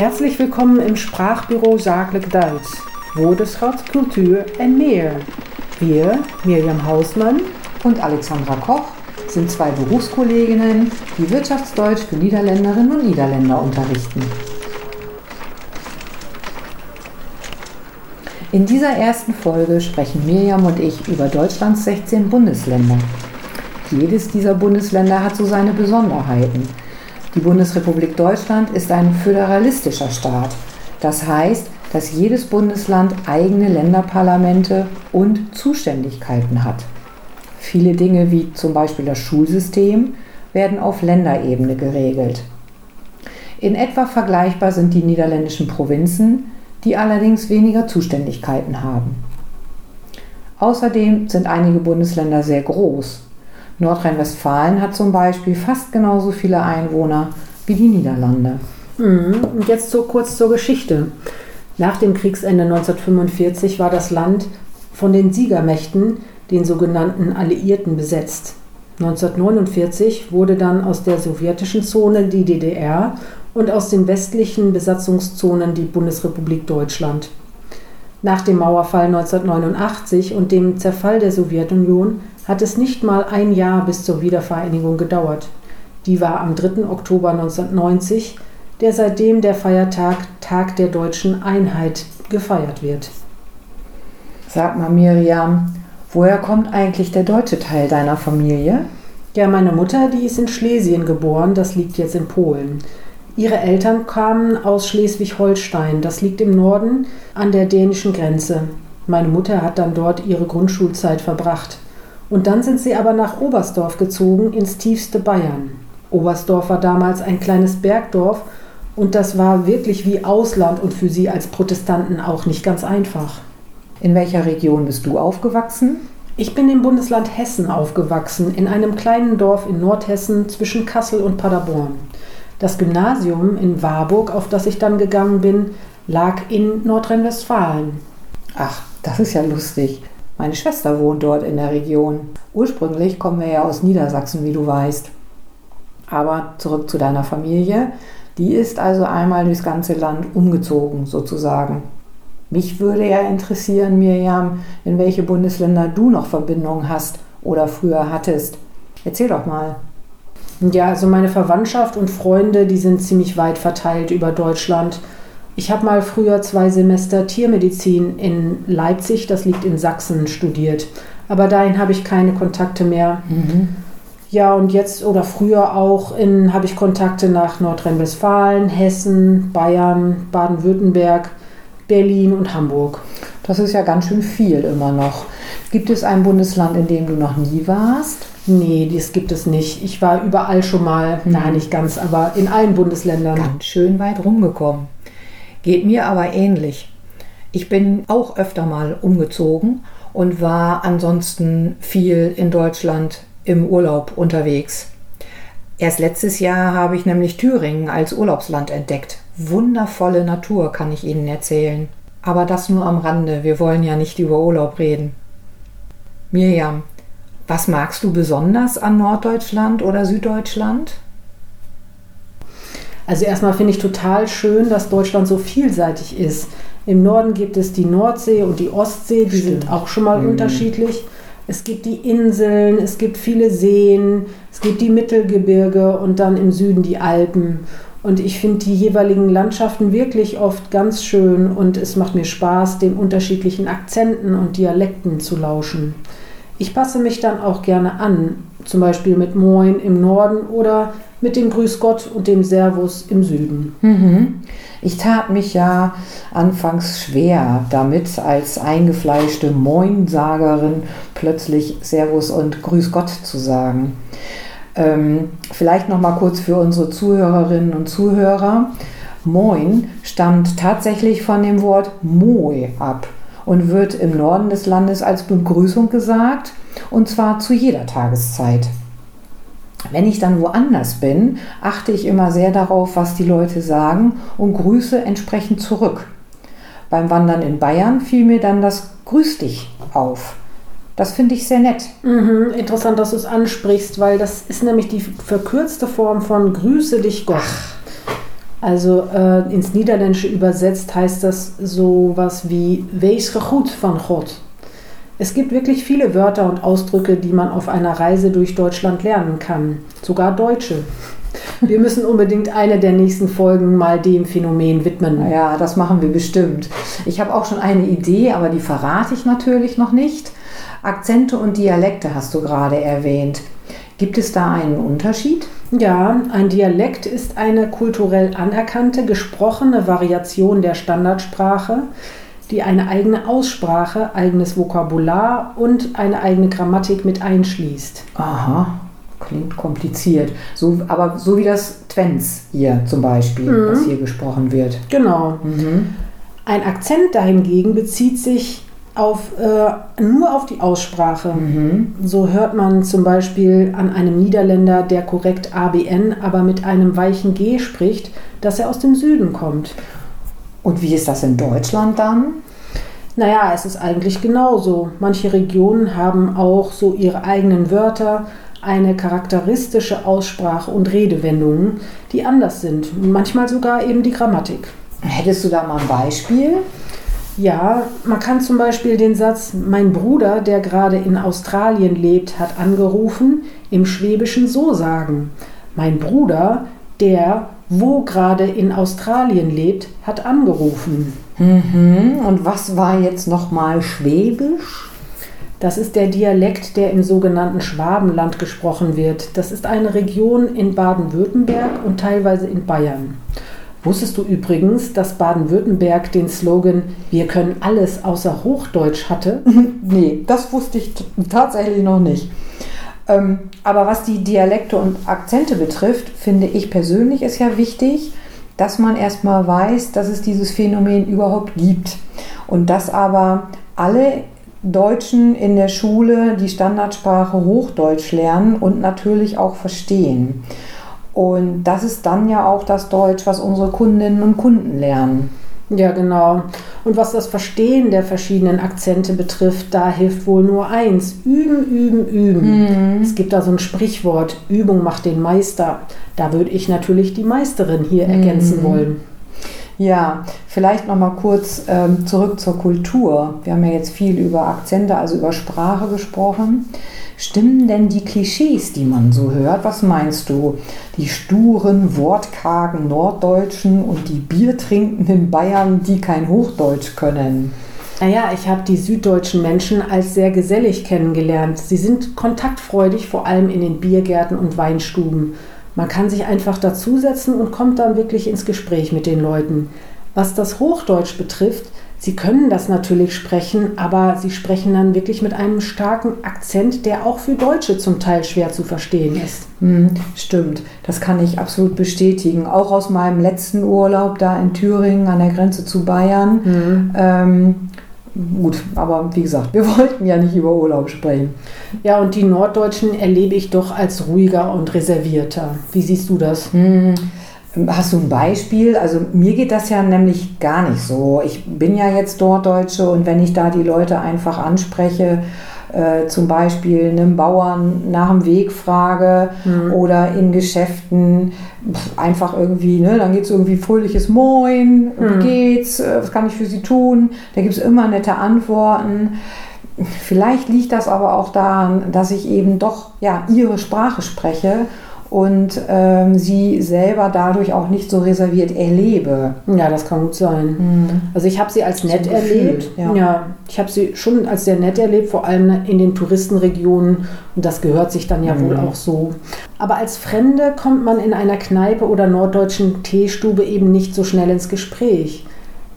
Herzlich willkommen im Sprachbüro Jagdlichdeutsch, Würdesrat Kultur en Meer. Wir, Mirjam Hausmann und Alexandra Koch, sind zwei Berufskolleginnen, die Wirtschaftsdeutsch für Niederländerinnen und Niederländer unterrichten. In dieser ersten Folge sprechen Mirjam und ich über Deutschlands 16 Bundesländer. Jedes dieser Bundesländer hat so seine Besonderheiten. Die Bundesrepublik Deutschland ist ein föderalistischer Staat. Das heißt, dass jedes Bundesland eigene Länderparlamente und Zuständigkeiten hat. Viele Dinge wie zum Beispiel das Schulsystem werden auf Länderebene geregelt. In etwa vergleichbar sind die niederländischen Provinzen, die allerdings weniger Zuständigkeiten haben. Außerdem sind einige Bundesländer sehr groß. Nordrhein-Westfalen hat zum Beispiel fast genauso viele Einwohner wie die Niederlande. Und jetzt so kurz zur Geschichte. Nach dem Kriegsende 1945 war das Land von den Siegermächten, den sogenannten Alliierten, besetzt. 1949 wurde dann aus der sowjetischen Zone die DDR und aus den westlichen Besatzungszonen die Bundesrepublik Deutschland. Nach dem Mauerfall 1989 und dem Zerfall der Sowjetunion hat es nicht mal ein Jahr bis zur Wiedervereinigung gedauert. Die war am 3. Oktober 1990, der seitdem der Feiertag Tag der deutschen Einheit gefeiert wird. Sag mal, Mirjam, woher kommt eigentlich der deutsche Teil deiner Familie? Ja, meine Mutter, die ist in Schlesien geboren, das liegt jetzt in Polen. Ihre Eltern kamen aus Schleswig-Holstein, das liegt im Norden an der dänischen Grenze. Meine Mutter hat dann dort ihre Grundschulzeit verbracht. Und dann sind sie aber nach Oberstdorf gezogen, ins tiefste Bayern. Oberstdorf war damals ein kleines Bergdorf und das war wirklich wie Ausland und für sie als Protestanten auch nicht ganz einfach. In welcher Region bist du aufgewachsen? Ich bin im Bundesland Hessen aufgewachsen, in einem kleinen Dorf in Nordhessen zwischen Kassel und Paderborn. Das Gymnasium in Warburg, auf das ich dann gegangen bin, lag in Nordrhein-Westfalen. Ach, das ist ja lustig. Meine Schwester wohnt dort in der Region. Ursprünglich kommen wir ja aus Niedersachsen, wie du weißt. Aber zurück zu deiner Familie. Die ist also einmal durchs ganze Land umgezogen, sozusagen. Mich würde ja interessieren, Mirjam, in welche Bundesländer du noch Verbindungen hast oder früher hattest. Erzähl doch mal. Ja, also meine Verwandtschaft und Freunde, die sind ziemlich weit verteilt über Deutschland. Ich habe mal früher 2 Semester Tiermedizin in Leipzig, das liegt in Sachsen, studiert. Aber dahin habe ich keine Kontakte mehr. Mhm. Ja, und jetzt oder früher auch habe ich Kontakte nach Nordrhein-Westfalen, Hessen, Bayern, Baden-Württemberg, Berlin und Hamburg. Das ist ja ganz schön viel immer noch. Gibt es ein Bundesland, in dem du noch nie warst? Nee, das gibt es nicht. Ich war überall schon mal, nein, nicht ganz, aber in allen Bundesländern. Ganz schön weit rumgekommen. Geht mir aber ähnlich. Ich bin auch öfter mal umgezogen und war ansonsten viel in Deutschland im Urlaub unterwegs. Erst letztes Jahr habe ich nämlich Thüringen als Urlaubsland entdeckt. Wundervolle Natur, kann ich Ihnen erzählen. Aber das nur am Rande, wir wollen ja nicht über Urlaub reden. Mirjam, was magst du besonders an Norddeutschland oder Süddeutschland? Also erstmal finde ich total schön, dass Deutschland so vielseitig ist. Im Norden gibt es die Nordsee und die Ostsee, die sind auch schon mal unterschiedlich. Es gibt die Inseln, es gibt viele Seen, es gibt die Mittelgebirge und dann im Süden die Alpen. Und ich finde die jeweiligen Landschaften wirklich oft ganz schön und es macht mir Spaß, den unterschiedlichen Akzenten und Dialekten zu lauschen. Ich passe mich dann auch gerne an, zum Beispiel mit Moin im Norden oder mit dem Grüß Gott und dem Servus im Süden. Mhm. Ich tat mich ja anfangs schwer damit, als eingefleischte Moinsagerin plötzlich Servus und Grüß Gott zu sagen. Vielleicht noch mal kurz für unsere Zuhörerinnen und Zuhörer. Moin stammt tatsächlich von dem Wort Moi ab und wird im Norden des Landes als Begrüßung gesagt, und zwar zu jeder Tageszeit. Wenn ich dann woanders bin, achte ich immer sehr darauf, was die Leute sagen und grüße entsprechend zurück. Beim Wandern in Bayern fiel mir dann das Grüß dich auf. Das finde ich sehr nett. Mhm, interessant, dass du es ansprichst, weil das ist nämlich die verkürzte Form von Grüße dich Gott. Ach. Also ins Niederländische übersetzt heißt das sowas wie wees gegroet van God. Es gibt wirklich viele Wörter und Ausdrücke, die man auf einer Reise durch Deutschland lernen kann. Sogar Deutsche. Wir müssen unbedingt eine der nächsten Folgen mal dem Phänomen widmen. Ja, das machen wir bestimmt. Ich habe auch schon eine Idee, aber die verrate ich natürlich noch nicht. Akzente und Dialekte hast du gerade erwähnt. Gibt es da einen Unterschied? Ja, ein Dialekt ist eine kulturell anerkannte, gesprochene Variation der Standardsprache, die eine eigene Aussprache, eigenes Vokabular und eine eigene Grammatik mit einschließt. Aha, klingt kompliziert. Aber so wie das Twents hier zum Beispiel, was hier gesprochen wird. Genau. Mhm. Ein Akzent dahingegen bezieht sich nur auf die Aussprache. Mhm. So hört man zum Beispiel an einem Niederländer, der korrekt ABN, aber mit einem weichen G spricht, dass er aus dem Süden kommt. Und wie ist das in Deutschland dann? Naja, es ist eigentlich genauso. Manche Regionen haben auch so ihre eigenen Wörter, eine charakteristische Aussprache und Redewendungen, die anders sind. Manchmal sogar eben die Grammatik. Hättest du da mal ein Beispiel? Ja, man kann zum Beispiel den Satz, mein Bruder, der gerade in Australien lebt, hat angerufen, im Schwäbischen so sagen. Mein Bruder, der wo gerade in Australien lebt, hat angerufen. Mhm. Und was war jetzt nochmal Schwäbisch? Das ist der Dialekt, der im sogenannten Schwabenland gesprochen wird. Das ist eine Region in Baden-Württemberg und teilweise in Bayern. Wusstest du übrigens, dass Baden-Württemberg den Slogan "Wir können alles außer Hochdeutsch" hatte? Nee, das wusste ich tatsächlich noch nicht. Aber was die Dialekte und Akzente betrifft, finde ich persönlich ist ja wichtig, dass man erstmal weiß, dass es dieses Phänomen überhaupt gibt. Und dass aber alle Deutschen in der Schule die Standardsprache Hochdeutsch lernen und natürlich auch verstehen. Und das ist dann ja auch das Deutsch, was unsere Kundinnen und Kunden lernen. Ja, genau. Und was das Verstehen der verschiedenen Akzente betrifft, da hilft wohl nur eins. Üben, üben, üben. Mhm. Es gibt da so ein Sprichwort, Übung macht den Meister. Da würde ich natürlich die Meisterin hier ergänzen wollen. Ja, vielleicht nochmal kurz zurück zur Kultur. Wir haben ja jetzt viel über Akzente, also über Sprache gesprochen. Stimmen denn die Klischees, die man so hört? Was meinst du? Die sturen, wortkargen Norddeutschen und die biertrinkenden Bayern, die kein Hochdeutsch können? Naja, ich habe die süddeutschen Menschen als sehr gesellig kennengelernt. Sie sind kontaktfreudig, vor allem in den Biergärten und Weinstuben. Man kann sich einfach dazusetzen und kommt dann wirklich ins Gespräch mit den Leuten. Was das Hochdeutsch betrifft, sie können das natürlich sprechen, aber sie sprechen dann wirklich mit einem starken Akzent, der auch für Deutsche zum Teil schwer zu verstehen ist. Stimmt, das kann ich absolut bestätigen. Auch aus meinem letzten Urlaub da in Thüringen an der Grenze zu Bayern. Gut, aber wie gesagt, wir wollten ja nicht über Urlaub sprechen. Ja, und die Norddeutschen erlebe ich doch als ruhiger und reservierter. Wie siehst du das? Hast du ein Beispiel? Also mir geht das ja nämlich gar nicht so. Ich bin ja jetzt Norddeutsche und wenn ich da die Leute einfach anspreche, zum Beispiel einem Bauern nach dem Weg frage oder in Geschäften einfach irgendwie, ne, dann geht es irgendwie fröhliches Moin, wie geht's, was kann ich für Sie tun? Da gibt es immer nette Antworten. Vielleicht liegt das aber auch daran, dass ich eben doch ja ihre Sprache spreche und sie selber dadurch auch nicht so reserviert erlebe. Ja, das kann gut sein. Also ich habe sie als nett erlebt. Ja, ich habe sie schon als sehr nett erlebt, vor allem in den Touristenregionen. Und das gehört sich dann ja wohl auch so. Aber als Fremde kommt man in einer Kneipe oder norddeutschen Teestube eben nicht so schnell ins Gespräch.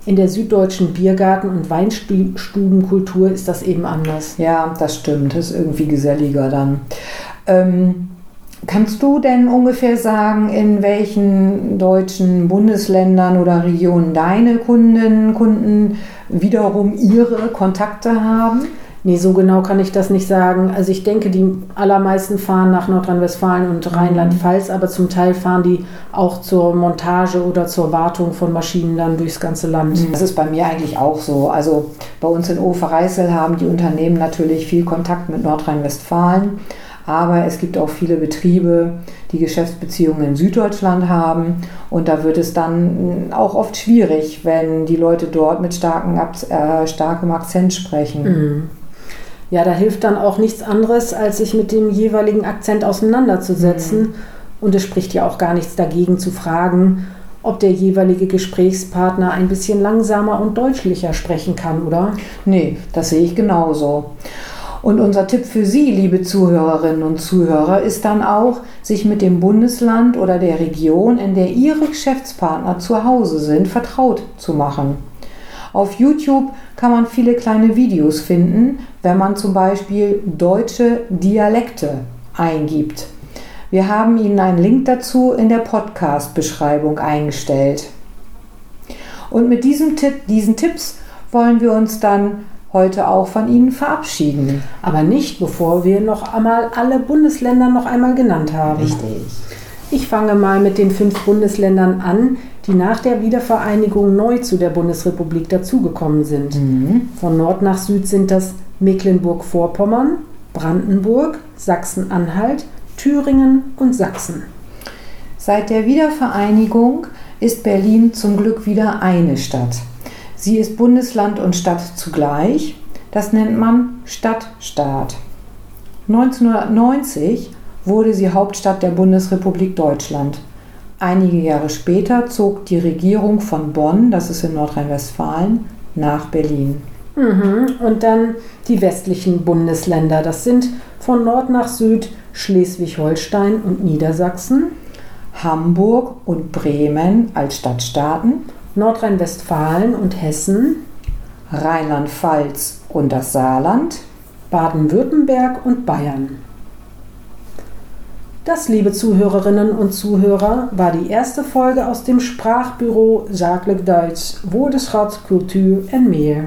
In der süddeutschen Biergarten- und Weinstubenkultur ist das eben anders. Ja, das stimmt. Das ist irgendwie geselliger dann. Kannst du denn ungefähr sagen, in welchen deutschen Bundesländern oder Regionen deine Kundinnen und Kunden wiederum ihre Kontakte haben? Nee, so genau kann ich das nicht sagen. Also ich denke, die allermeisten fahren nach Nordrhein-Westfalen und Rheinland-Pfalz, aber zum Teil fahren die auch zur Montage oder zur Wartung von Maschinen dann durchs ganze Land. Das ist bei mir eigentlich auch so. Also bei uns in Oferreisel haben die Unternehmen natürlich viel Kontakt mit Nordrhein-Westfalen. Aber es gibt auch viele Betriebe, die Geschäftsbeziehungen in Süddeutschland haben. Und da wird es dann auch oft schwierig, wenn die Leute dort mit starkem Akzent sprechen. Mhm. Ja, da hilft dann auch nichts anderes, als sich mit dem jeweiligen Akzent auseinanderzusetzen. Mhm. Und es spricht ja auch gar nichts dagegen zu fragen, ob der jeweilige Gesprächspartner ein bisschen langsamer und deutlicher sprechen kann, oder? Nee, das sehe ich genauso. Und unser Tipp für Sie, liebe Zuhörerinnen und Zuhörer, ist dann auch, sich mit dem Bundesland oder der Region, in der Ihre Geschäftspartner zu Hause sind, vertraut zu machen. Auf YouTube kann man viele kleine Videos finden, wenn man zum Beispiel deutsche Dialekte eingibt. Wir haben Ihnen einen Link dazu in der Podcast-Beschreibung eingestellt. Und mit diesen Tipps wollen wir uns dann heute auch von Ihnen verabschieden. Aber nicht, bevor wir noch einmal alle Bundesländer noch einmal genannt haben. Richtig. Ich fange mal mit den 5 Bundesländern an, die nach der Wiedervereinigung neu zu der Bundesrepublik dazugekommen sind. Mhm. Von Nord nach Süd sind das Mecklenburg-Vorpommern, Brandenburg, Sachsen-Anhalt, Thüringen und Sachsen. Seit der Wiedervereinigung ist Berlin zum Glück wieder eine Stadt. Sie ist Bundesland und Stadt zugleich. Das nennt man Stadtstaat. 1990 wurde sie Hauptstadt der Bundesrepublik Deutschland. Einige Jahre später zog die Regierung von Bonn, das ist in Nordrhein-Westfalen, nach Berlin. Und dann die westlichen Bundesländer. Das sind von Nord nach Süd Schleswig-Holstein und Niedersachsen, Hamburg und Bremen als Stadtstaaten, Nordrhein-Westfalen und Hessen, Rheinland-Pfalz und das Saarland, Baden-Württemberg und Bayern. Das, liebe Zuhörerinnen und Zuhörer, war die erste Folge aus dem Sprachbüro Jagdlichdeutsch, Würdesrat Kultur en Meer.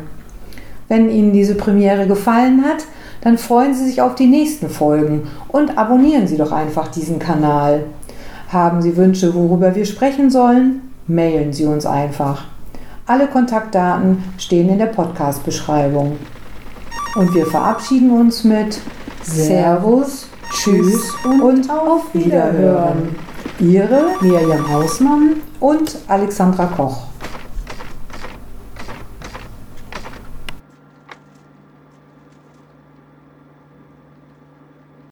Wenn Ihnen diese Premiere gefallen hat, dann freuen Sie sich auf die nächsten Folgen und abonnieren Sie doch einfach diesen Kanal. Haben Sie Wünsche, worüber wir sprechen sollen? Mailen Sie uns einfach. Alle Kontaktdaten stehen in der Podcast-Beschreibung. Und wir verabschieden uns mit Servus, Tschüss und auf Wiederhören. Ihre Mirjam Hausmann und Alexandra Koch.